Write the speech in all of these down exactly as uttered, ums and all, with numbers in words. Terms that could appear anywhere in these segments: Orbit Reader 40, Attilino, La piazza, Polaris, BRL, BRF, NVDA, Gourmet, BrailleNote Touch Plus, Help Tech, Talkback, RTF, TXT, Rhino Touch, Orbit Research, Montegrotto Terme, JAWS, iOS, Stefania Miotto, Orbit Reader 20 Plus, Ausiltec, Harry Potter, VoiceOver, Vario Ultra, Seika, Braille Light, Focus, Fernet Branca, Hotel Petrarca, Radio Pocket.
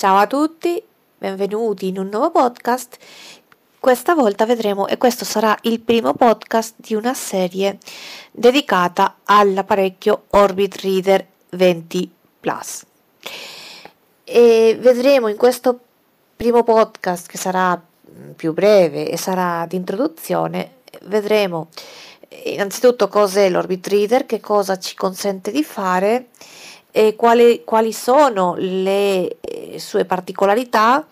Ciao a tutti, benvenuti in un nuovo podcast. Questa volta vedremo, e questo sarà il primo podcast di una serie dedicata all'apparecchio Orbit Reader venti Plus. E vedremo in questo primo podcast, che sarà più breve e sarà di introduzione, vedremo innanzitutto cos'è l'Orbit Reader, che cosa ci consente di fare e quali, quali sono le sue particolarità,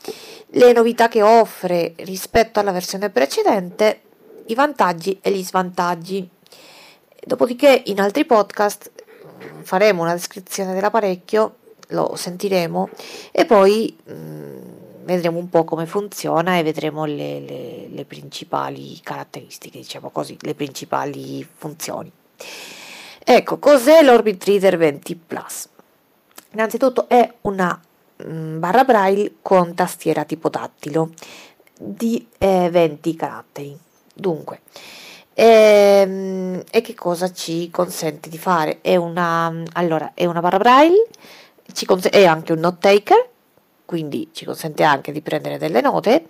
le novità che offre rispetto alla versione precedente, i vantaggi e gli svantaggi. Dopodiché in altri podcast faremo una descrizione dell'apparecchio, lo sentiremo e poi mh, vedremo un po' come funziona e vedremo le, le, le principali caratteristiche, diciamo così, le principali funzioni. Ecco, cos'è l'Orbit Reader venti Plus? Innanzitutto è una mh, barra Braille con tastiera tipo dattilo di eh, venti caratteri. Dunque, ehm, e che cosa ci consente di fare? È una, allora, è una barra Braille, ci cons- è anche un note taker, quindi ci consente anche di prendere delle note,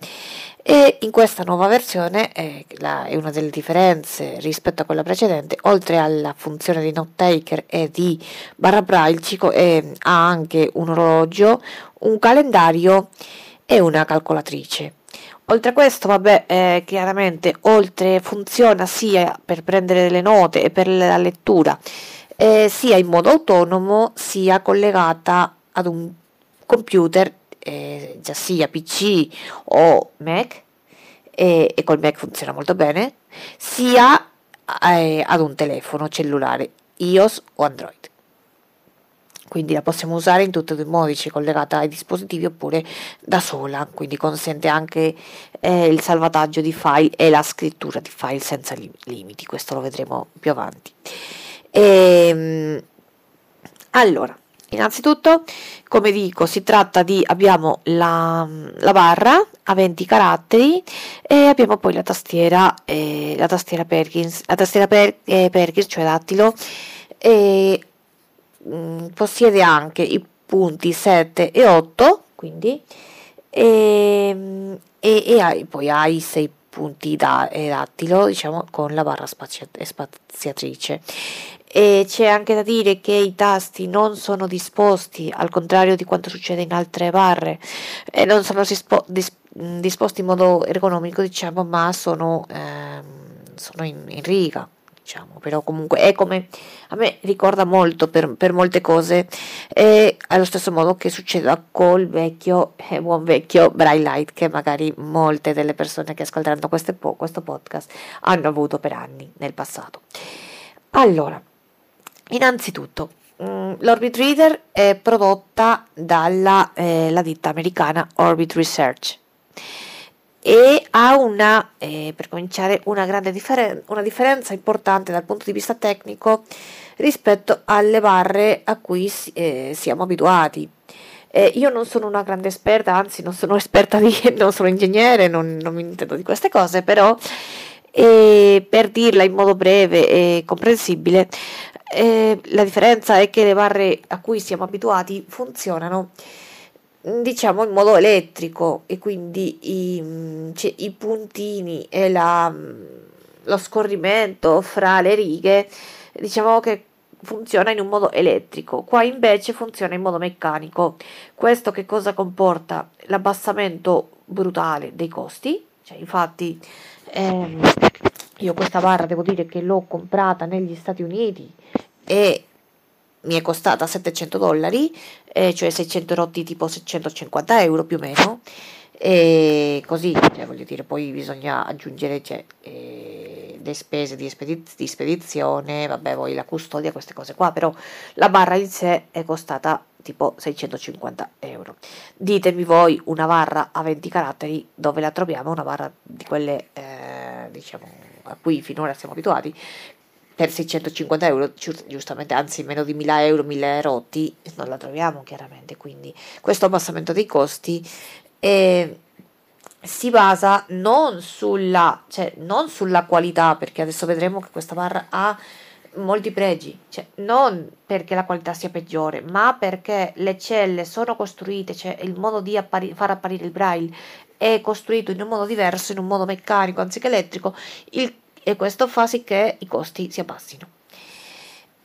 e in questa nuova versione è, la, è una delle differenze rispetto a quella precedente, oltre alla funzione di note taker e di barra Braille, eh, ha anche un orologio, un calendario e una calcolatrice. Oltre a questo, vabbè, eh, chiaramente oltre funziona sia per prendere delle note e per la lettura, eh, sia in modo autonomo, sia collegata ad un computer, Eh, già sia P C o Mac, eh, e col Mac funziona molto bene, sia eh, ad un telefono cellulare iOS o Android, quindi la possiamo usare in tutti e due i modi, cioè collegata ai dispositivi oppure da sola, quindi consente anche eh, il salvataggio di file e la scrittura di file senza lim- limiti, questo lo vedremo più avanti. Ehm, allora, innanzitutto, come dico, si tratta di, abbiamo la, la barra a venti caratteri e abbiamo poi la tastiera, eh, la tastiera Perkins, la tastiera per, eh, Perkins, cioè dattilo, e mh, possiede anche i punti sette e otto, quindi, e, e, e hai, poi ha i sei punti da, eh, dattilo, diciamo, con la barra spaziat- spaziatrice. E c'è anche da dire che i tasti non sono disposti, al contrario di quanto succede in altre barre, e non sono dispo- dis- disposti in modo ergonomico, diciamo, ma sono, ehm, sono in, in riga, diciamo, però comunque è come, a me ricorda molto per, per molte cose, e allo stesso modo che succede col vecchio eh, buon vecchio Braille Light, che magari molte delle persone che ascolteranno questo, po- questo podcast hanno avuto per anni nel passato. Allora, innanzitutto, mh, l'Orbit Reader è prodotta dalla eh, la ditta americana Orbit Research e ha una, eh, per cominciare, una grande differen- una differenza importante dal punto di vista tecnico rispetto alle barre a cui si- eh, siamo abituati. Eh, io non sono una grande esperta, anzi non sono esperta di, non sono ingegnere, non, non mi intendo di queste cose, però eh, per dirla in modo breve e comprensibile, Eh, la differenza è che le barre a cui siamo abituati funzionano, diciamo, in modo elettrico, e quindi i, cioè, i puntini e la, lo scorrimento fra le righe, diciamo che funziona in un modo elettrico. Qua invece funziona in modo meccanico. Questo che cosa comporta? L'abbassamento brutale dei costi, cioè, infatti ehm, io questa barra devo dire che l'ho comprata negli Stati Uniti e mi è costata settecento dollari, eh, cioè seicento rotti, tipo seicentocinquanta euro più o meno, e così, cioè, voglio dire, poi bisogna aggiungere, cioè, eh, le spese di, spediz- di spedizione, vabbè, voi la custodia, queste cose qua, però la barra in sé è costata tipo seicentocinquanta euro. Ditemi voi una barra a venti caratteri dove la troviamo, una barra di quelle, eh, diciamo, a cui finora siamo abituati, per seicentocinquanta euro, giustamente, anzi meno di mille euro, mille rotti, non la troviamo chiaramente. Quindi questo abbassamento dei costi eh, si basa non sulla, cioè, non sulla qualità, perché adesso vedremo che questa barra ha molti pregi, cioè, non perché la qualità sia peggiore, ma perché le celle sono costruite, cioè il modo di appar- far apparire il braille è costruito in un modo diverso, in un modo meccanico anziché elettrico, il, e questo fa sì che i costi si abbassino.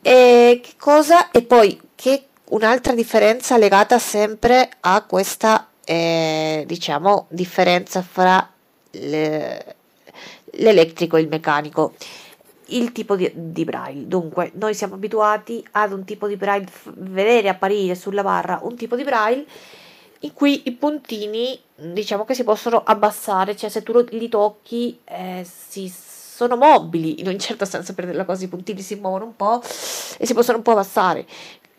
E che cosa? E poi che un'altra differenza legata sempre a questa eh, diciamo differenza fra le, l'elettrico e il meccanico, il tipo di, di braille. Dunque noi siamo abituati ad un tipo di braille, vedere apparire sulla barra un tipo di braille in cui i puntini diciamo che si possono abbassare, cioè se tu li tocchi eh, si sono mobili in un certo senso, per la cosa i puntini si muovono un po' e si possono un po' abbassare.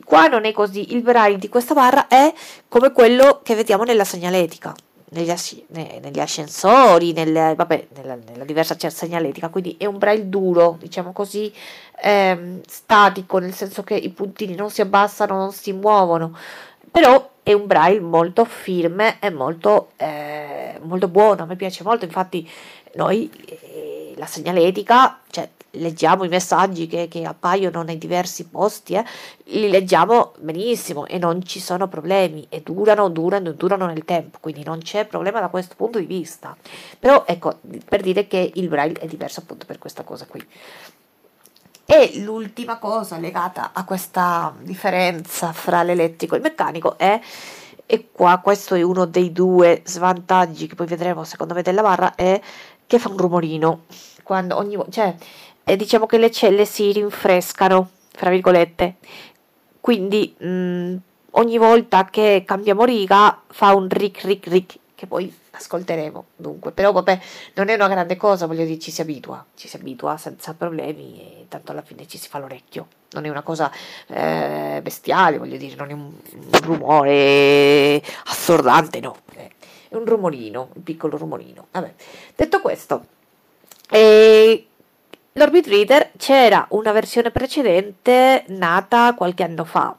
Qua non è così, il braille di questa barra è come quello che vediamo nella segnaletica, negli, asc- negli ascensori, nelle, vabbè, nella, nella diversa segnaletica, quindi è un braille duro, diciamo così, ehm, statico, nel senso che i puntini non si abbassano, non si muovono, però è un braille molto firme e molto, eh, molto buono, a me piace molto. Infatti noi eh, la segnaletica, cioè leggiamo i messaggi che, che appaiono nei diversi posti, eh, li leggiamo benissimo e non ci sono problemi, e durano, durano, durano nel tempo, quindi non c'è problema da questo punto di vista. Però ecco, per dire che il braille è diverso appunto per questa cosa qui. E l'ultima cosa legata a questa differenza fra l'elettrico e il meccanico è, e qua questo è uno dei due svantaggi che poi vedremo secondo me della barra, è che fa un rumorino, quando ogni, cioè eh, diciamo che le celle si rinfrescano, fra virgolette, quindi mh, ogni volta che cambiamo riga fa un ric ric ric che poi ascolteremo. Dunque, però vabbè, non è una grande cosa, voglio dire, ci si abitua, ci si abitua senza problemi e tanto alla fine ci si fa l'orecchio, non è una cosa eh, bestiale, voglio dire, non è un, un rumore assordante, no, è un rumorino, un piccolo rumorino. Vabbè, detto questo, eh, l'Orbit Reader, c'era una versione precedente nata qualche anno fa,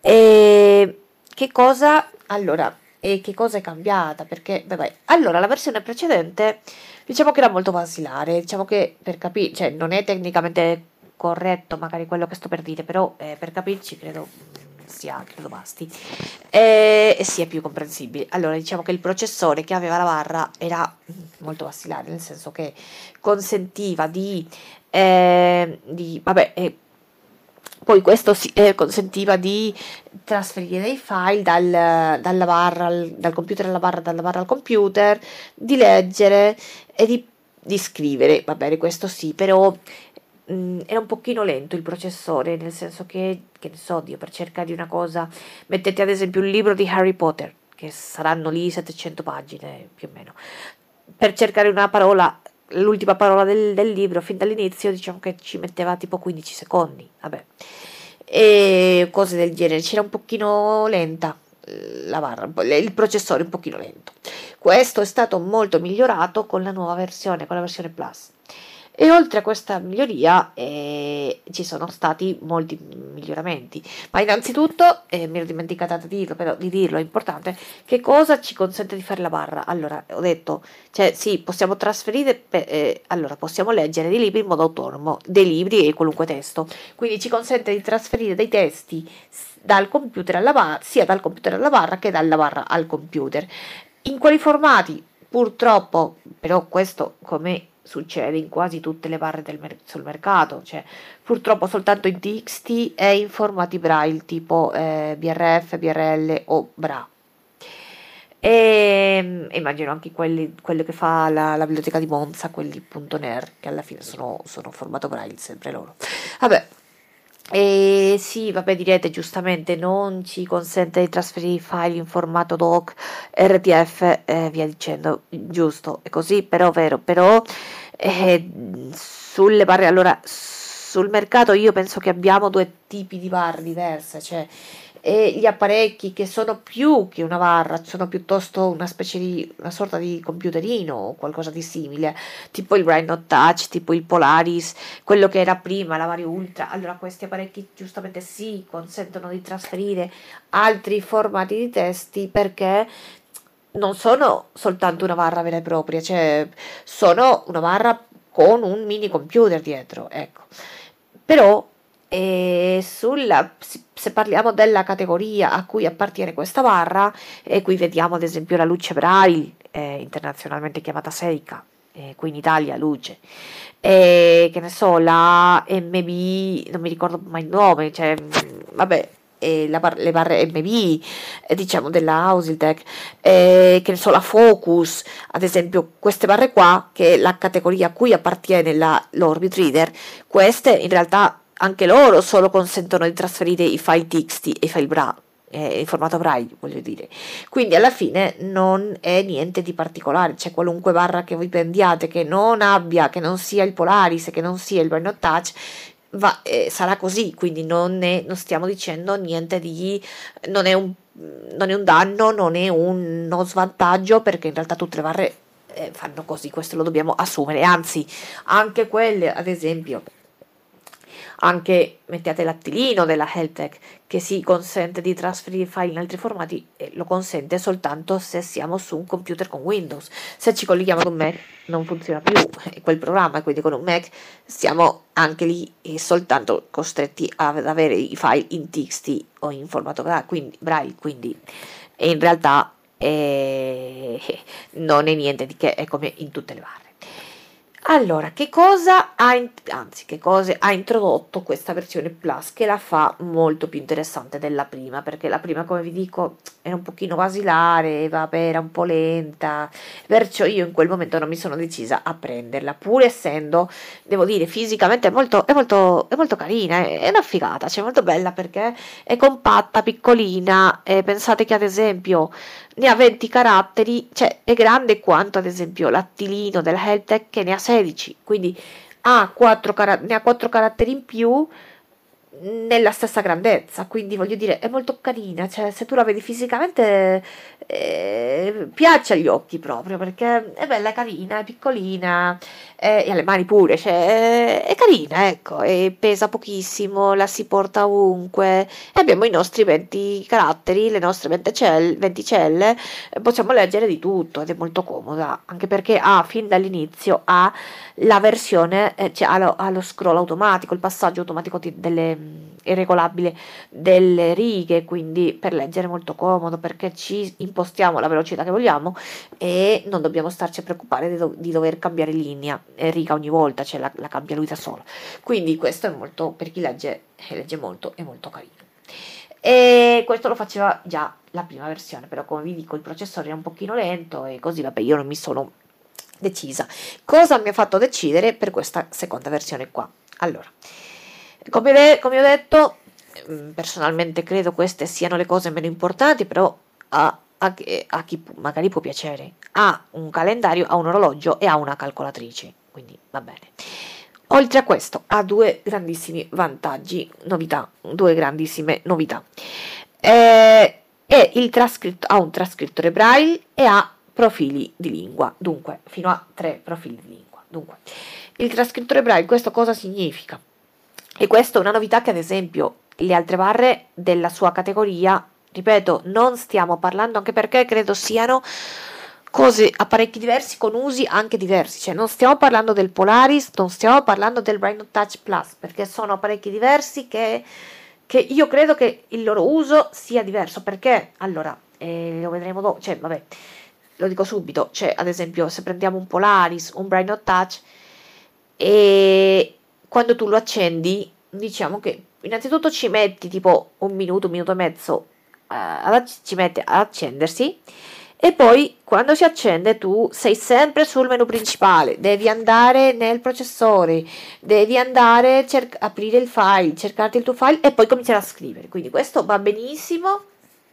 e che cosa, allora, e che cosa è cambiata? Perché vabbè, allora la versione precedente diciamo che era molto basilare, diciamo che per capire, cioè non è tecnicamente corretto magari quello che sto per dire, però eh, per capirci credo sia, credo basti, e eh, sia più comprensibile. Allora diciamo che il processore che aveva la barra era molto basilare, nel senso che consentiva di, eh, di vabbè, eh, poi questo eh, consentiva di trasferire dei file dal, dalla barra al, dal computer alla barra, dalla barra al computer, di leggere e di, di scrivere, va bene, questo sì, però mh, era un pochino lento il processore, nel senso che, che ne so, Dio, per cercare di una cosa, mettete ad esempio un libro di Harry Potter, che saranno lì settecento pagine più o meno, per cercare una parola, l'ultima parola del, del libro fin dall'inizio, diciamo che ci metteva tipo quindici secondi, vabbè, e cose del genere, c'era un pochino lenta la barra, il processore un pochino lento. Questo è stato molto migliorato con la nuova versione, con la versione Plus, e oltre a questa miglioria eh, ci sono stati molti miglioramenti. Ma innanzitutto eh, mi ero dimenticata di dirlo, però di dirlo è importante, che cosa ci consente di fare la barra. Allora, ho detto, cioè sì, possiamo trasferire pe- eh, allora possiamo leggere dei libri in modo autonomo, dei libri e qualunque testo, quindi ci consente di trasferire dei testi dal computer alla barra, sia dal computer alla barra che dalla barra al computer. In quali formati? Purtroppo, però questo come succede in quasi tutte le barre del mer- sul mercato, cioè purtroppo soltanto in T X T e in formati braille tipo eh, B R F, B R L o B R A. E immagino anche quelli, quello che fa la, la biblioteca di Monza, quelli punto ner, che alla fine sono, sono formato braille sempre loro. Vabbè, e sì, vabbè, direte giustamente, non ci consente di trasferire i file in formato doc, R T F e eh, via dicendo, giusto, è così, però vero, però eh, sulle barre, allora sul mercato io penso che abbiamo due tipi di barre diverse, cioè eh, gli apparecchi che sono più che una barra, sono piuttosto una specie di, una sorta di computerino o qualcosa di simile, tipo il BrailleNote Touch, tipo il Polaris, quello che era prima, la Vario Ultra. Allora questi apparecchi giustamente sì, consentono di trasferire altri formati di testi, perché non sono soltanto una barra vera e propria, cioè sono una barra con un mini computer dietro, ecco. però eh, sulla, se parliamo della categoria a cui appartiene questa barra, e qui vediamo ad esempio la luce Braille, eh, internazionalmente chiamata Seika, eh, qui in Italia luce, eh, che ne so, la M B, non mi ricordo mai il nome, cioè vabbè, eh, la bar- le barre M B, eh, diciamo della Ausiltec, eh, che ne so, la Focus, ad esempio queste barre qua, che è la categoria a cui appartiene la, l'Orbit Reader, queste in realtà anche loro solo consentono di trasferire i file T X T e i file Bra, eh, in formato Braille, voglio dire. Quindi alla fine non è niente di particolare, cioè qualunque barra che voi prendiate che non abbia, che non sia il Polaris e che non sia il BrailleNote Touch, va, eh, sarà così, quindi non, è, non stiamo dicendo niente di, non è un, non è un danno, non è un, uno svantaggio, perché in realtà tutte le barre eh, fanno così, questo lo dobbiamo assumere, anzi anche quelle, ad esempio, anche mettiate l'Attilino della Help Tech, che si consente di trasferire file in altri formati, eh, lo consente soltanto se siamo su un computer con Windows. Se ci colleghiamo ad un Mac non funziona più quel programma, quindi con un Mac siamo anche lì eh, soltanto costretti ad avere i file in T X T o in formato Braille, quindi, Braille, quindi in realtà eh, non è niente di che, è come in tutte le barre. Allora, che cosa ha, anzi, che cose ha introdotto questa versione Plus che la fa molto più interessante della prima? Perché la prima, come vi dico, era un pochino basilare, vabbè, era un po' lenta, perciò io in quel momento non mi sono decisa a prenderla, pur essendo, devo dire, fisicamente è molto, è molto, è molto carina, è una figata, cioè molto bella, perché è compatta, piccolina, e pensate che ad esempio ne ha venti caratteri, cioè è grande quanto ad esempio l'Attilino della Help Tech, che ne ha sedici, quindi ha quattro ne ha quattro caratteri in più nella stessa grandezza, quindi voglio dire è molto carina, cioè se tu la vedi fisicamente eh, piace agli occhi proprio, perché è bella, è carina, è piccolina, eh, e alle mani pure, cioè è carina, ecco, e pesa pochissimo, la si porta ovunque, e abbiamo i nostri venti caratteri, le nostre venti celle, possiamo leggere di tutto ed è molto comoda, anche perché ha fin dall'inizio ha la versione, eh, cioè ha lo, ha lo scroll automatico, il passaggio automatico di, delle è regolabile delle righe, quindi per leggere è molto comodo, perché ci impostiamo la velocità che vogliamo e non dobbiamo starci a preoccupare di, do di dover cambiare linea e riga ogni volta, cioè la, la cambia lui da solo, quindi questo è molto, per chi legge, legge molto, è molto carino, e questo lo faceva già la prima versione, però come vi dico il processore era un pochino lento e così, vabbè, io non mi sono decisa. Cosa mi ha fatto decidere per questa seconda versione qua? Allora, Come, come ho detto, personalmente credo queste siano le cose meno importanti, però a, a, a chi magari può piacere. Ha un calendario, ha un orologio e ha una calcolatrice, quindi va bene. Oltre a questo ha due grandissimi vantaggi, novità, due grandissime novità. Eh, è il trascritto, ha un trascrittore Braille e ha profili di lingua, dunque fino a tre profili di lingua. Dunque, il trascrittore Braille, questo cosa significa? E questa è una novità che ad esempio le altre barre della sua categoria, ripeto, non stiamo parlando, anche perché credo siano cose, apparecchi diversi con usi anche diversi, cioè non stiamo parlando del Polaris, non stiamo parlando del BrailleNote Touch Plus, perché sono apparecchi diversi che, che io credo che il loro uso sia diverso, perché allora eh, lo vedremo dopo, cioè vabbè, lo dico subito, cioè ad esempio se prendiamo un Polaris, un BrailleNote Touch e quando tu lo accendi, diciamo che innanzitutto ci metti tipo un minuto, un minuto e mezzo, eh, ci mette ad accendersi, e poi quando si accende tu sei sempre sul menu principale, devi andare nel processore, devi andare a aprire il file, cercarti il tuo file e poi cominciare a scrivere, quindi questo va benissimo,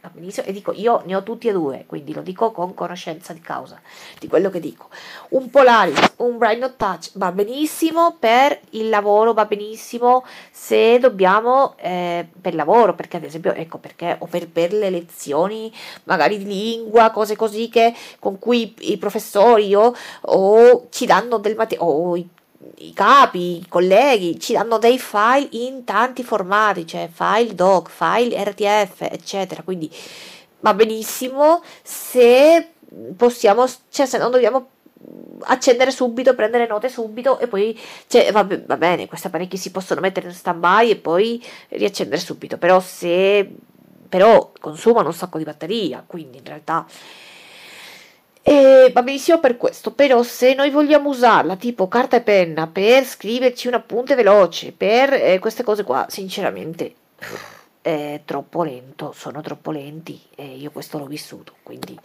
va benissimo, e dico io ne ho tutti e due, quindi lo dico con conoscenza di causa di quello che dico. Un Polaris, un BrailleNote Touch va benissimo per il lavoro, va benissimo se dobbiamo eh, per lavoro, perché ad esempio ecco perché, o per, per le lezioni magari di lingua, cose così che, con cui i professori o, o ci danno del materiale, i capi, i colleghi ci danno dei file in tanti formati, cioè file doc, file R T F, eccetera, quindi va benissimo se possiamo, cioè se non dobbiamo accendere subito, prendere note subito e poi, cioè, va, va bene, questi apparecchi si possono mettere in stand by e poi riaccendere subito, però se però consumano un sacco di batteria, quindi in realtà eh, va benissimo per questo. Però se noi vogliamo usarla tipo carta e penna per scriverci un appunto veloce, per eh, queste cose qua, sinceramente è troppo lento, sono troppo lenti, e eh, io questo l'ho vissuto, quindi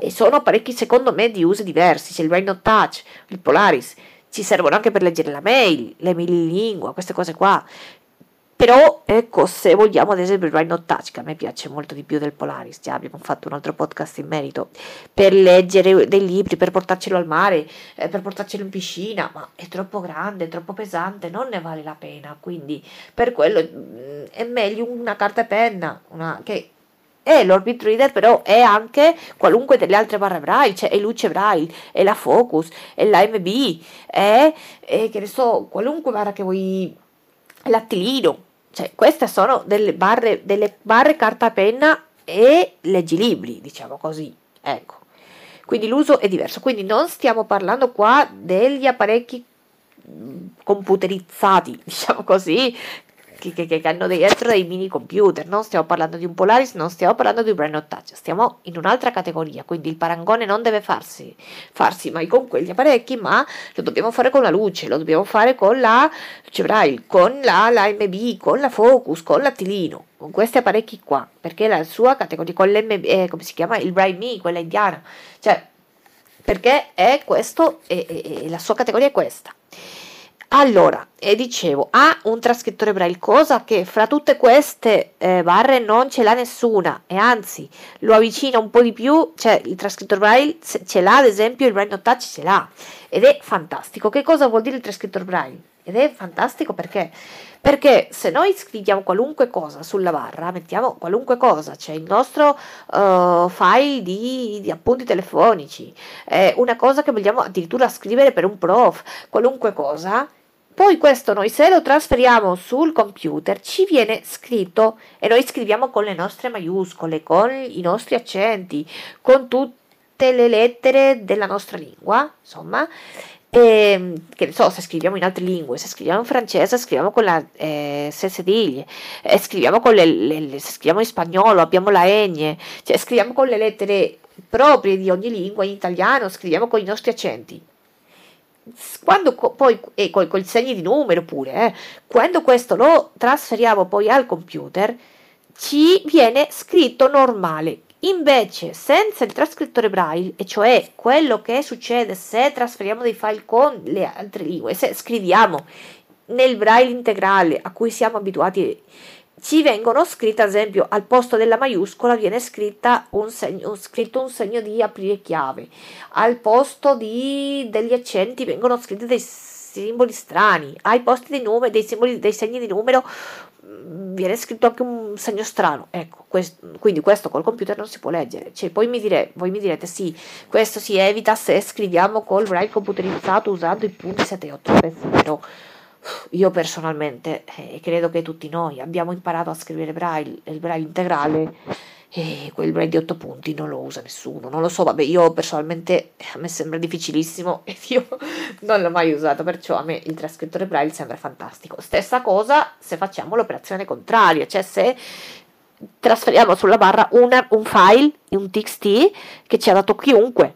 eh, sono apparecchi secondo me di usi diversi. C'è il Rhino Touch, il Polaris, ci servono anche per leggere la mail, le mail in lingua, queste cose qua. Però ecco, se vogliamo ad esempio il Rhino Touch, che a me piace molto di più del Polaris, già abbiamo fatto un altro podcast in merito, per leggere dei libri, per portarcelo al mare, eh, per portarcelo in piscina, ma è troppo grande, è troppo pesante, non ne vale la pena. Quindi per quello mh, è meglio una carta e penna, una, che è l'Orbit Reader, però è anche qualunque delle altre barre Braille, cioè è luce Braille, è la Focus, è la M B, è, è che ne so, qualunque barra che vuoi, l'Attilino. Cioè, queste sono delle barre, delle barre carta penna e leggilibri, diciamo così, ecco. Quindi l'uso è diverso, quindi non stiamo parlando qua degli apparecchi computerizzati, diciamo così, che, che, che hanno dentro dei mini computer. Non stiamo parlando di un Polaris, non stiamo parlando di un BrailleNote Touch, stiamo in un'altra categoria, quindi il parangone non deve farsi, farsi mai con quegli apparecchi, ma lo dobbiamo fare con la luce, lo dobbiamo fare con la luce Braille, con la, la M B, con la Focus, con l'Attilino, con questi apparecchi qua, perché la sua categoria, con l'M B, eh, come si chiama, il Braille Me, quella indiana, cioè, perché è questo, è, è, è, la sua categoria è questa. Allora, e dicevo, ha un trascrittore Braille, cosa che fra tutte queste eh, barre non ce l'ha nessuna, e anzi lo avvicina un po' di più, cioè il trascrittore Braille ce l'ha, ad esempio il BrailleNote Touch ce l'ha, ed è fantastico. Che cosa vuol dire il trascrittore Braille? Ed è fantastico perché? Perché se noi scriviamo qualunque cosa sulla barra, mettiamo qualunque cosa, cioè il nostro uh, file di, di appunti telefonici, eh, una cosa che vogliamo addirittura scrivere per un prof, qualunque cosa, poi questo noi se lo trasferiamo sul computer ci viene scritto, e noi scriviamo con le nostre maiuscole, con i nostri accenti, con tutte le lettere della nostra lingua, insomma, e, che ne so, se scriviamo in altre lingue, se scriviamo in francese scriviamo con la eh, se sediglio, eh, scriviamo con le, le, le, se scriviamo in spagnolo abbiamo la ñ, cioè scriviamo con le lettere proprie di ogni lingua, in italiano scriviamo con i nostri accenti. Quando poi e con i segni di numero pure, eh, quando questo lo trasferiamo poi al computer ci viene scritto normale. Invece senza il trascrittore Braille, e cioè quello che succede se trasferiamo dei file con le altre lingue, se scriviamo nel Braille integrale a cui siamo abituati, ci vengono scritte, ad esempio al posto della maiuscola viene scritta un segno, scritto un segno di aprire chiave, al posto di, degli accenti vengono scritti dei simboli strani, ai posti dei, numeri, dei, simboli, dei segni di numero viene scritto anche un segno strano, ecco, questo, quindi questo col computer non si può leggere. Cioè, poi mi dire, voi mi direte sì, questo si evita se scriviamo col Braille computerizzato usando i punti sette e otto. Io personalmente, e eh, credo che tutti noi abbiamo imparato a scrivere Braille, il Braille integrale, e quel Braille di otto punti non lo usa nessuno, non lo so, vabbè, io personalmente a me sembra difficilissimo e io non l'ho mai usato, perciò a me il trascrittore Braille sembra fantastico. Stessa cosa se facciamo l'operazione contraria, cioè se trasferiamo sulla barra una, un file, un T X T che ci ha dato chiunque,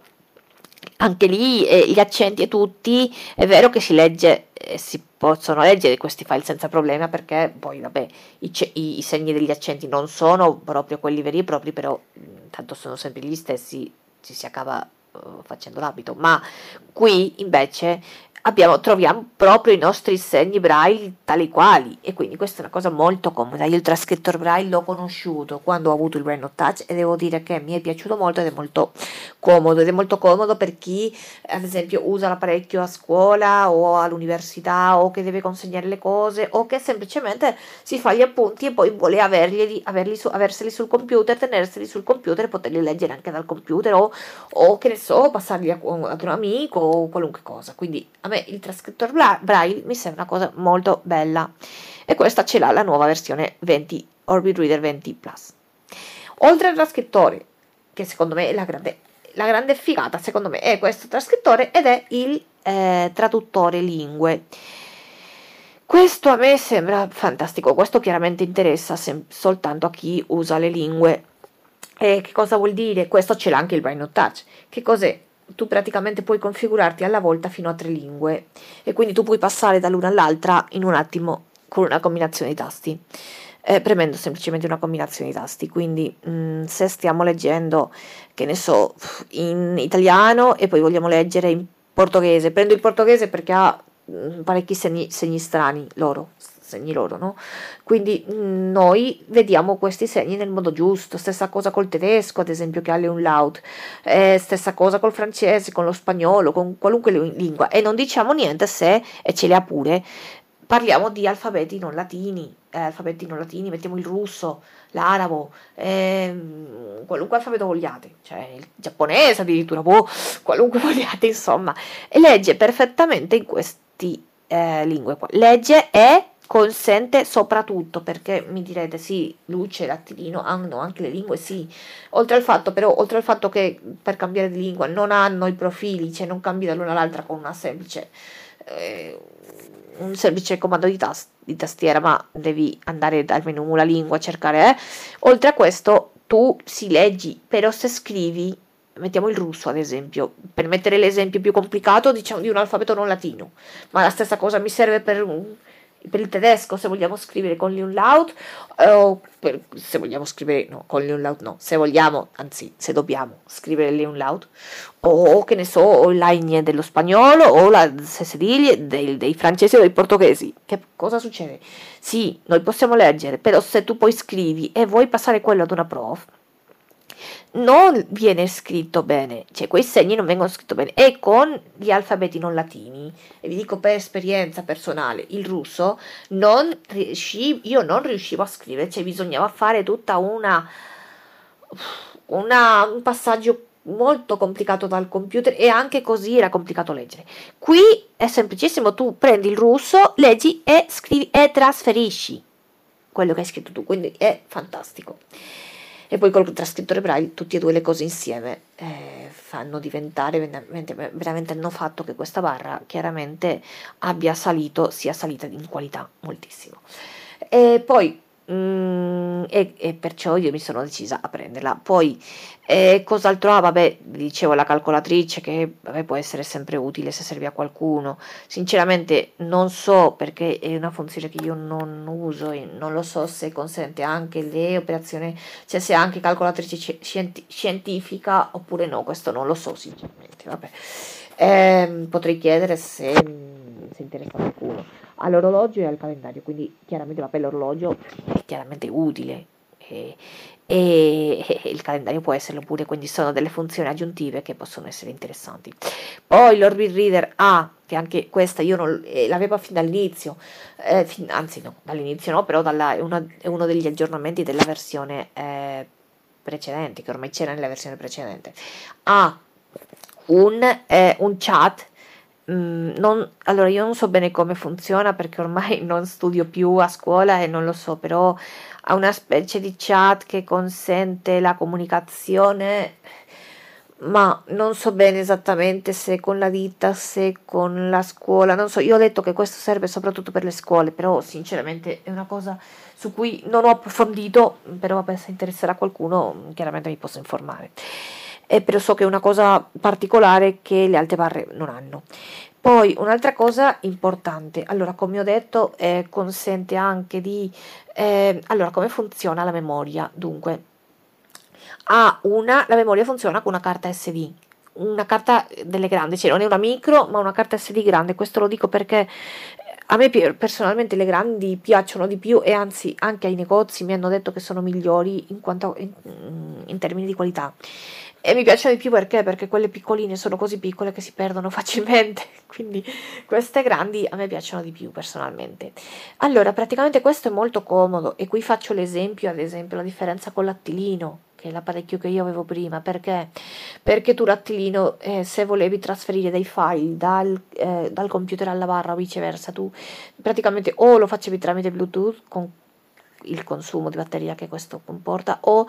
anche lì eh, gli accenti e tutti, è vero che si legge, eh, si possono leggere questi file senza problema, perché poi vabbè i, i, i segni degli accenti non sono proprio quelli veri e propri, però tanto sono sempre gli stessi, ci si acaba uh, facendo l'abito. Ma qui invece abbiamo, troviamo proprio i nostri segni Braille tali quali, e quindi questa è una cosa molto comoda. Io il trascrittore Braille l'ho conosciuto quando ho avuto il BrailleNote Touch e devo dire che mi è piaciuto molto ed è molto comodo, ed è molto comodo per chi ad esempio usa l'apparecchio a scuola o all'università, o che deve consegnare le cose, o che semplicemente si fa gli appunti e poi vuole averli, averli su, averseli sul computer, tenerseli sul computer e poterli leggere anche dal computer, o, o che ne so, passarli a, ad un amico o qualunque cosa. Quindi a me il trascrittore Braille mi sembra una cosa molto bella, e questa ce l'ha la nuova versione venti, Orbit Reader venti Plus. Oltre al trascrittore, che secondo me è la grande, la grande figata secondo me è questo trascrittore ed è il eh, traduttore lingue. Questo a me sembra fantastico, questo chiaramente interessa soltanto a chi usa le lingue. E che cosa vuol dire? Questo ce l'ha anche il BrailleNote Touch. Che cos'è? Tu praticamente puoi configurarti alla volta fino a tre lingue e quindi tu puoi passare dall'una all'altra in un attimo con una combinazione di tasti, eh, premendo semplicemente una combinazione di tasti. Quindi mh, se stiamo leggendo, che ne so, in italiano e poi vogliamo leggere in portoghese, prendo il portoghese perché ha mh, parecchi segni, segni strani loro, segni loro, no? Quindi mh, noi vediamo questi segni nel modo giusto. Stessa cosa col tedesco, ad esempio, che ha le umlaut, eh, stessa cosa col francese, con lo spagnolo, con qualunque lingua, e non diciamo niente se e ce le ha pure. Parliamo di alfabeti non latini, eh, alfabeti non latini, mettiamo il russo, l'arabo, eh, qualunque alfabeto vogliate, cioè il giapponese addirittura, boh, qualunque vogliate, insomma, e legge perfettamente in queste eh, lingue qua. Legge e consente soprattutto, perché mi direte sì, Luce, Attilino hanno anche le lingue, sì, oltre al fatto però, oltre al fatto che per cambiare di lingua non hanno i profili, cioè non cambi dall'una all'altra con una semplice... Eh, un semplice comando di, tast di tastiera, ma devi andare dal menu la lingua a cercare, eh? Oltre a questo tu si leggi, però se scrivi, mettiamo il russo ad esempio, per mettere l'esempio più complicato, diciamo di un alfabeto non latino, ma la stessa cosa mi serve per, un, per il tedesco, se vogliamo scrivere con l'umlaut, o per, se vogliamo scrivere, no, con l'umlaut no, se vogliamo, anzi, se dobbiamo scrivere l'umlaut, o che ne so, o la ñ dello spagnolo, o la sessiglie dei, dei francesi o dei portoghesi. Che cosa succede? Sì, noi possiamo leggere, però se tu poi scrivi e vuoi passare quello ad una prof, non viene scritto bene, cioè quei segni non vengono scritti bene. E con gli alfabeti non latini, e vi dico per esperienza personale, il russo non riuscivo, io non riuscivo a scrivere, cioè bisognava fare tutta una, una un passaggio molto complicato dal computer, e anche così era complicato leggere. Qui è semplicissimo, tu prendi il russo, leggi e scrivi e trasferisci quello che hai scritto tu, quindi è fantastico. E poi col trascrittore Braille tutte e due le cose insieme eh, fanno diventare veramente, veramente hanno fatto che questa barra chiaramente abbia salito, sia salita in qualità moltissimo. E poi Mm, e, e perciò io mi sono decisa a prenderla. Poi eh, cos'altro? Ah, vabbè, dicevo la calcolatrice, che vabbè, può essere sempre utile se serve a qualcuno. Sinceramente non so, perché è una funzione che io non uso e non lo so se consente anche le operazioni, cioè se anche calcolatrice scientifica oppure no, questo non lo so sinceramente. Vabbè, eh, potrei chiedere se, se interessa qualcuno, all'orologio e al calendario. Quindi chiaramente, vabbè, l'orologio è chiaramente utile e, e, e il calendario può esserlo pure, quindi sono delle funzioni aggiuntive che possono essere interessanti. Poi l'Orbit Reader A, ah, che anche questa io non eh, l'avevo fin dall'inizio, eh, fin, anzi no, dall'inizio no, però dalla, è, una, è uno degli aggiornamenti della versione eh, precedente, che ormai c'era nella versione precedente. Ha ah, un, eh, un chat. Mm, non, allora io non so bene come funziona, perché ormai non studio più a scuola e non lo so, però ha una specie di chat che consente la comunicazione, ma non so bene esattamente se con la ditta, se con la scuola, non so. Io ho detto che questo serve soprattutto per le scuole, però sinceramente è una cosa su cui non ho approfondito, però vabbè, se interesserà qualcuno chiaramente mi posso informare. Eh, però so che è una cosa particolare che le altre barre non hanno. Poi un'altra cosa importante, allora, come ho detto, eh, consente anche di eh, allora, come funziona la memoria? Dunque, ha una, la memoria funziona con una carta esse di, una carta delle grandi, cioè non è una micro ma una carta esse di grande. Questo lo dico perché a me personalmente le grandi piacciono di più, e anzi anche ai negozi mi hanno detto che sono migliori in, quanto, in, in termini di qualità. E mi piacciono di più perché? Perché quelle piccoline sono così piccole che si perdono facilmente, quindi queste grandi a me piacciono di più personalmente. Allora, praticamente questo è molto comodo, e qui faccio l'esempio, ad esempio, la differenza con l'Attilino, che è l'apparecchio che io avevo prima. Perché? Perché tu l'Attilino, eh, se volevi trasferire dei file dal, eh, dal computer alla barra o viceversa, tu praticamente o lo facevi tramite Bluetooth, con il consumo di batteria che questo comporta, o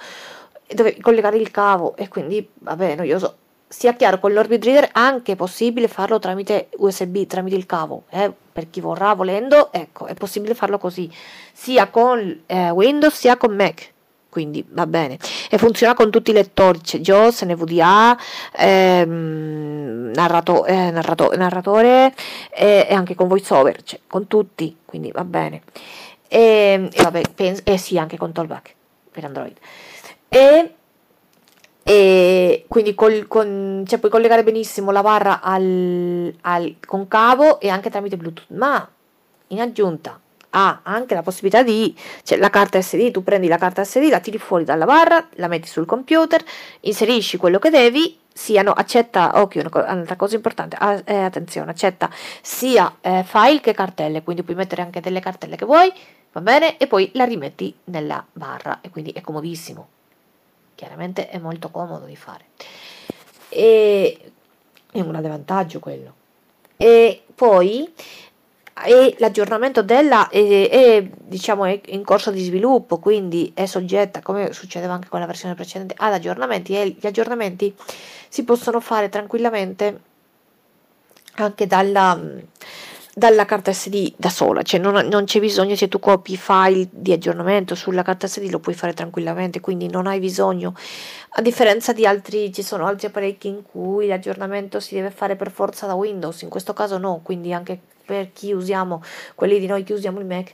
dovevi collegare il cavo, e quindi vabbè, noioso. sia chiaro, con l'Orbit Reader anche è possibile farlo tramite U S B, tramite il cavo, eh, per chi vorrà, volendo, ecco, è possibile farlo così, sia con eh, Windows sia con Mac, quindi va bene, e funziona con tutti i lettori, c'è JAWS, N V D A, ehm, narrato, eh, narrato, narratore eh, e anche con VoiceOver, cioè, con tutti, quindi va bene, e, e vabbè, penso, eh, sì, anche con Talkback per Android, e e quindi col, con, cioè puoi collegare benissimo la barra al, al, con cavo e anche tramite Bluetooth, ma in aggiunta ha anche la possibilità di, cioè la carta S D, tu prendi la carta S D, la tiri fuori dalla barra, la metti sul computer, inserisci quello che devi, siano, accetta, occhio, okay, un'altra cosa importante, a, eh, attenzione, accetta sia eh, file che cartelle, quindi puoi mettere anche delle cartelle che vuoi, va bene, e poi la rimetti nella barra, e quindi è comodissimo. Chiaramente è molto comodo di fare, e è un grande vantaggio quello. E poi l'aggiornamento della è, è, diciamo, è in corso di sviluppo, quindi è soggetta, come succedeva anche con la versione precedente, ad aggiornamenti, e gli aggiornamenti si possono fare tranquillamente anche dalla, dalla carta S D da sola, cioè non, non c'è bisogno, se tu copi file di aggiornamento sulla carta S D lo puoi fare tranquillamente, quindi non hai bisogno, a differenza di altri, ci sono altri apparecchi in cui l'aggiornamento si deve fare per forza da Windows, in questo caso no, quindi anche per chi usiamo, quelli di noi che usiamo il Mac,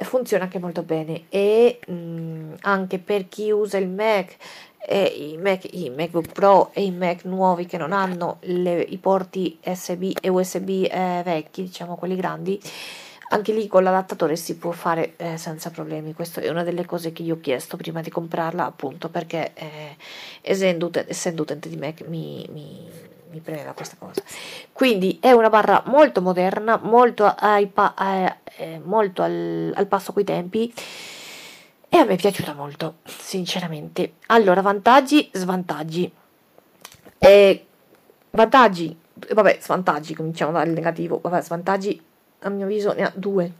funziona anche molto bene, e mh, anche per chi usa il Mac, e i Mac, i MacBook Pro e i Mac nuovi che non hanno le, i porti S B e U S B eh, vecchi, diciamo quelli grandi, anche lì con l'adattatore si può fare eh, senza problemi. Questa è una delle cose che gli ho chiesto prima di comprarla, appunto perché eh, essendo, essendo utente di Mac mi, mi, mi premeva questa cosa. Quindi è una barra molto moderna, molto, ai pa, eh, molto al, al passo coi tempi, e a me è piaciuta molto, sinceramente. Allora, vantaggi, svantaggi. Eh, vantaggi, vabbè, svantaggi, cominciamo dal negativo. Vabbè, svantaggi, a mio avviso, ne ha due.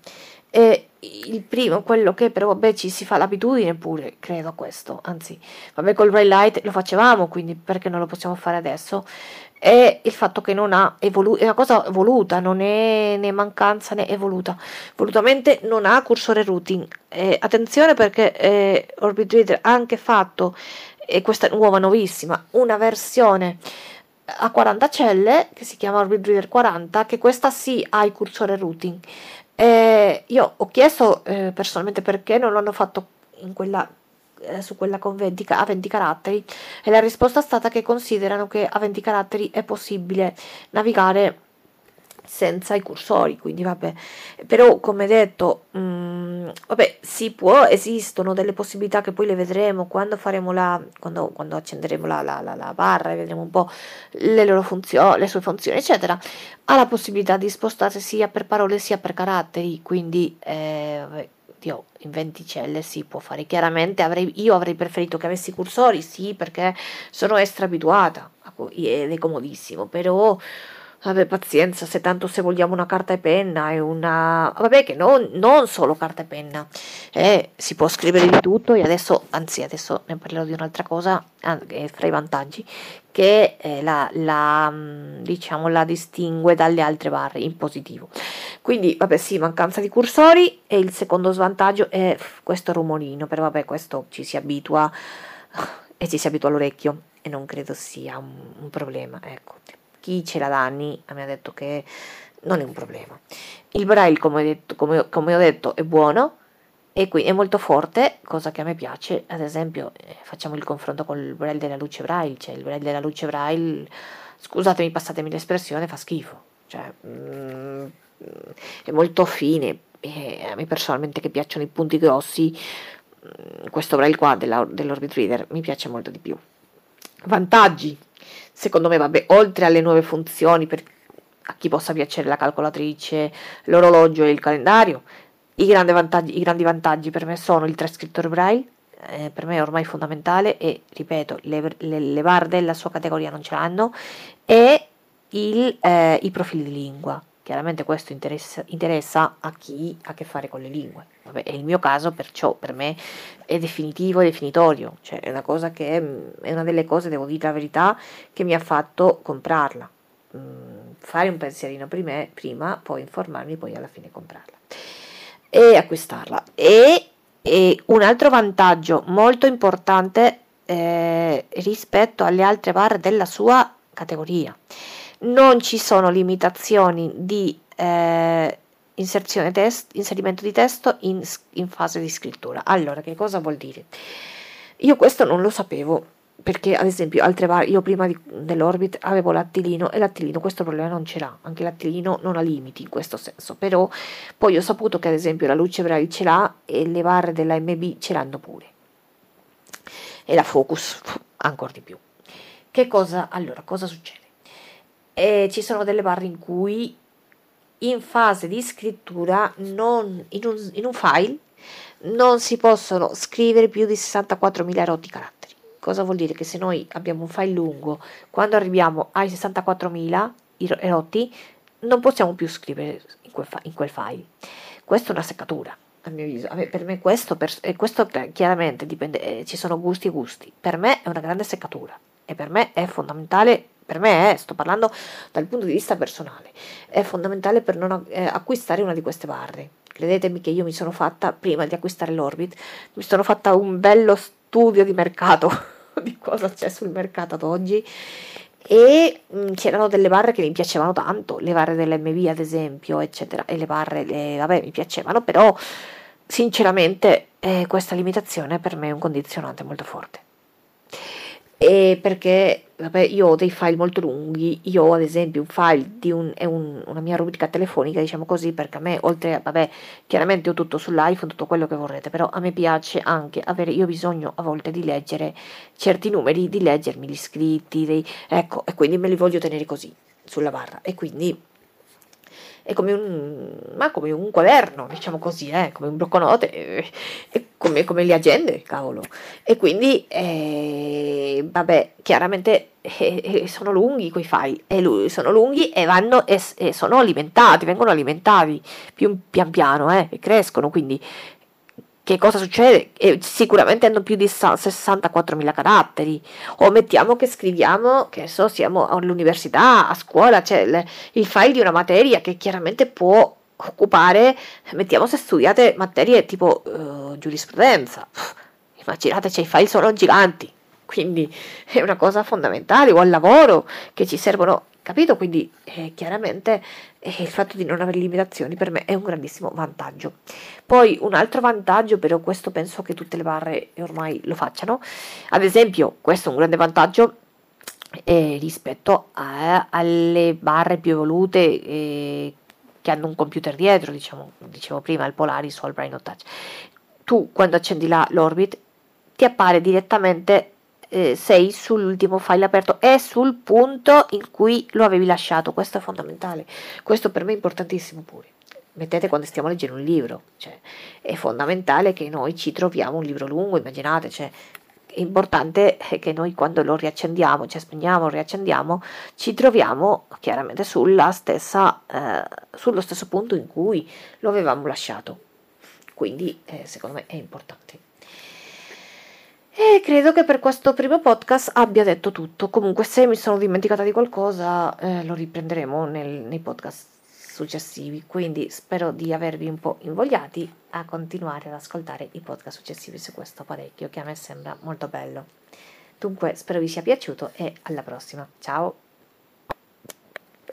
Eh, il primo, quello che però, vabbè, ci si fa l'abitudine pure, credo, a questo. Anzi, vabbè, col Braille Light lo facevamo, quindi perché non lo possiamo fare adesso? È il fatto che non ha evoluto, è una cosa voluta, non è né mancanza né evoluta, volutamente non ha cursore routing, eh, attenzione perché eh, Orbit Reader ha anche fatto, e eh, questa nuova novissima, una versione a quaranta celle che si chiama Orbit Reader quaranta, che questa sì ha il cursore routing, eh, io ho chiesto eh, personalmente perché non l'hanno fatto in quella su quella con venti, a venti caratteri, e la risposta è stata che considerano che a venti caratteri è possibile navigare senza i cursori, quindi vabbè, però come detto mh, vabbè, si può, esistono delle possibilità che poi le vedremo quando faremo la, quando, quando accenderemo la, la, la, la barra e vedremo un po' le loro funzioni, le sue funzioni eccetera, ha la possibilità di spostarsi sia per parole sia per caratteri, quindi eh, vabbè, Dio, in venti celle si può fare. Chiaramente avrei, io avrei preferito che avessi i cursori, sì, perché sono extra abituata ed è comodissimo, però vabbè, pazienza, se tanto se vogliamo una carta e penna e una, vabbè, che non, non solo carta e penna, eh, si può scrivere di tutto, e adesso, anzi adesso ne parlerò di un'altra cosa anche fra i vantaggi che eh, la, la, diciamo, la distingue dalle altre barre in positivo. Quindi vabbè, sì, mancanza di cursori, e il secondo svantaggio è questo rumorino, però vabbè, questo ci si abitua e ci si abitua all'orecchio, e non credo sia un, un problema, ecco. Chi ce l'ha da anni mi ha detto che non è un problema. Il braille, come ho detto, come, come ho detto è buono, e quindi è molto forte, cosa che a me piace. Ad esempio eh, facciamo il confronto con il braille della luce braille, cioè il braille della luce braille, scusatemi, passatemi l'espressione, fa schifo, cioè mm, è molto fine, e a me personalmente che piacciono i punti grossi, mm, questo braille qua dell'Orbit Reader mi piace molto di più. Vantaggi, secondo me, vabbè, oltre alle nuove funzioni per a chi possa piacere la calcolatrice, l'orologio e il calendario, i grandi vantaggi, i grandi vantaggi per me sono il trascrittore braille, eh, per me è ormai fondamentale, e ripeto, le, le, le barre della sua categoria non ce l'hanno, e il, eh, i profili di lingua. Chiaramente questo interessa, interessa a chi ha a che fare con le lingue. Vabbè, è il mio caso, perciò per me è definitivo e definitorio. Cioè, è una cosa che è una delle cose, devo dire la verità, che mi ha fatto comprarla. Mm, fare un pensierino prima, prima, poi informarmi, poi alla fine comprarla e acquistarla. E, e un altro vantaggio molto importante eh, rispetto alle altre barre della sua categoria: non ci sono limitazioni di eh, inserzione test, inserimento di testo in, in fase di scrittura. Allora, che cosa vuol dire? Io questo non lo sapevo, perché ad esempio altre varie, io prima dell'Orbit avevo l'Attilino, e l'Attilino questo problema non ce l'ha, anche l'Attilino non ha limiti in questo senso, però poi ho saputo che ad esempio la luce Braille ce l'ha e le barre della M B ce l'hanno pure, e la Focus ancora di più. Che cosa, allora, cosa succede? Eh, ci sono delle barre in cui in fase di scrittura non, in, un, in un file non si possono scrivere più di sessantaquattromila rotti caratteri. Cosa vuol dire? Che se noi abbiamo un file lungo, quando arriviamo ai sessantaquattromila erotti non possiamo più scrivere in quel, in quel file. Questa è una seccatura, a mio avviso. Per me questo, per, questo chiaramente dipende, eh, ci sono gusti e gusti. Per me è una grande seccatura e per me è fondamentale, per me è, sto parlando dal punto di vista personale, è fondamentale per non eh, acquistare una di queste barre. Credetemi che io mi sono fatta, prima di acquistare l'Orbit, mi sono fatta un bello studio di mercato di cosa c'è sul mercato ad oggi, e c'erano delle barre che mi piacevano tanto, le barre dell'M B ad esempio, eccetera, e le barre, le, vabbè, mi piacevano, però sinceramente eh, questa limitazione per me è un condizionante molto forte, e perché vabbè, io ho dei file molto lunghi. Io ho ad esempio un file di un, è un, una mia rubrica telefonica, diciamo così, perché a me, oltre a, vabbè, chiaramente ho tutto sull'iPhone, tutto quello che vorrete, però a me piace anche avere, io ho bisogno a volte di leggere certi numeri, di leggermi gli scritti, dei, ecco, e quindi me li voglio tenere così sulla barra, e quindi è come un, ma come un quaderno, diciamo così, eh, come un blocconote, eh, eh, come, come le agende, cavolo. E quindi, eh, vabbè, chiaramente eh, eh, sono lunghi quei file, eh, sono lunghi e vanno e, e sono alimentati, vengono alimentati più pian piano, eh, e crescono, quindi che cosa succede? Eh, sicuramente hanno più di sessantaquattromila caratteri, o mettiamo che scriviamo, che so, siamo all'università, a scuola, c'è il, il file di una materia che chiaramente può occupare, mettiamo se studiate materie tipo uh, giurisprudenza, Pff, immaginate, cioè, i file sono giganti, quindi è una cosa fondamentale, o al lavoro, che ci servono, capito? Quindi eh, chiaramente eh, il fatto di non avere limitazioni per me è un grandissimo vantaggio. Poi un altro vantaggio, però questo penso che tutte le barre ormai lo facciano, ad esempio questo è un grande vantaggio eh, rispetto a, alle barre più evolute eh, che hanno un computer dietro, diciamo, dicevo prima, al Polaris o al BrailleNote Touch. Tu quando accendi la, l'Orbit ti appare direttamente, Eh, sei sull'ultimo file aperto e sul punto in cui lo avevi lasciato. Questo è fondamentale, questo per me è importantissimo pure. Mettete quando stiamo leggendo un libro, cioè, è fondamentale che noi ci troviamo un libro lungo, immaginate, cioè, è importante che noi quando lo riaccendiamo, cioè spegniamo, riaccendiamo, ci troviamo chiaramente sulla stessa, eh, sullo stesso punto in cui lo avevamo lasciato, quindi eh, secondo me è importante. E credo che per questo primo podcast abbia detto tutto. Comunque, se mi sono dimenticata di qualcosa, eh, lo riprenderemo nel, nei podcast successivi. Quindi spero di avervi un po' invogliati a continuare ad ascoltare i podcast successivi su questo apparecchio, che a me sembra molto bello. Dunque, spero vi sia piaciuto e alla prossima. Ciao!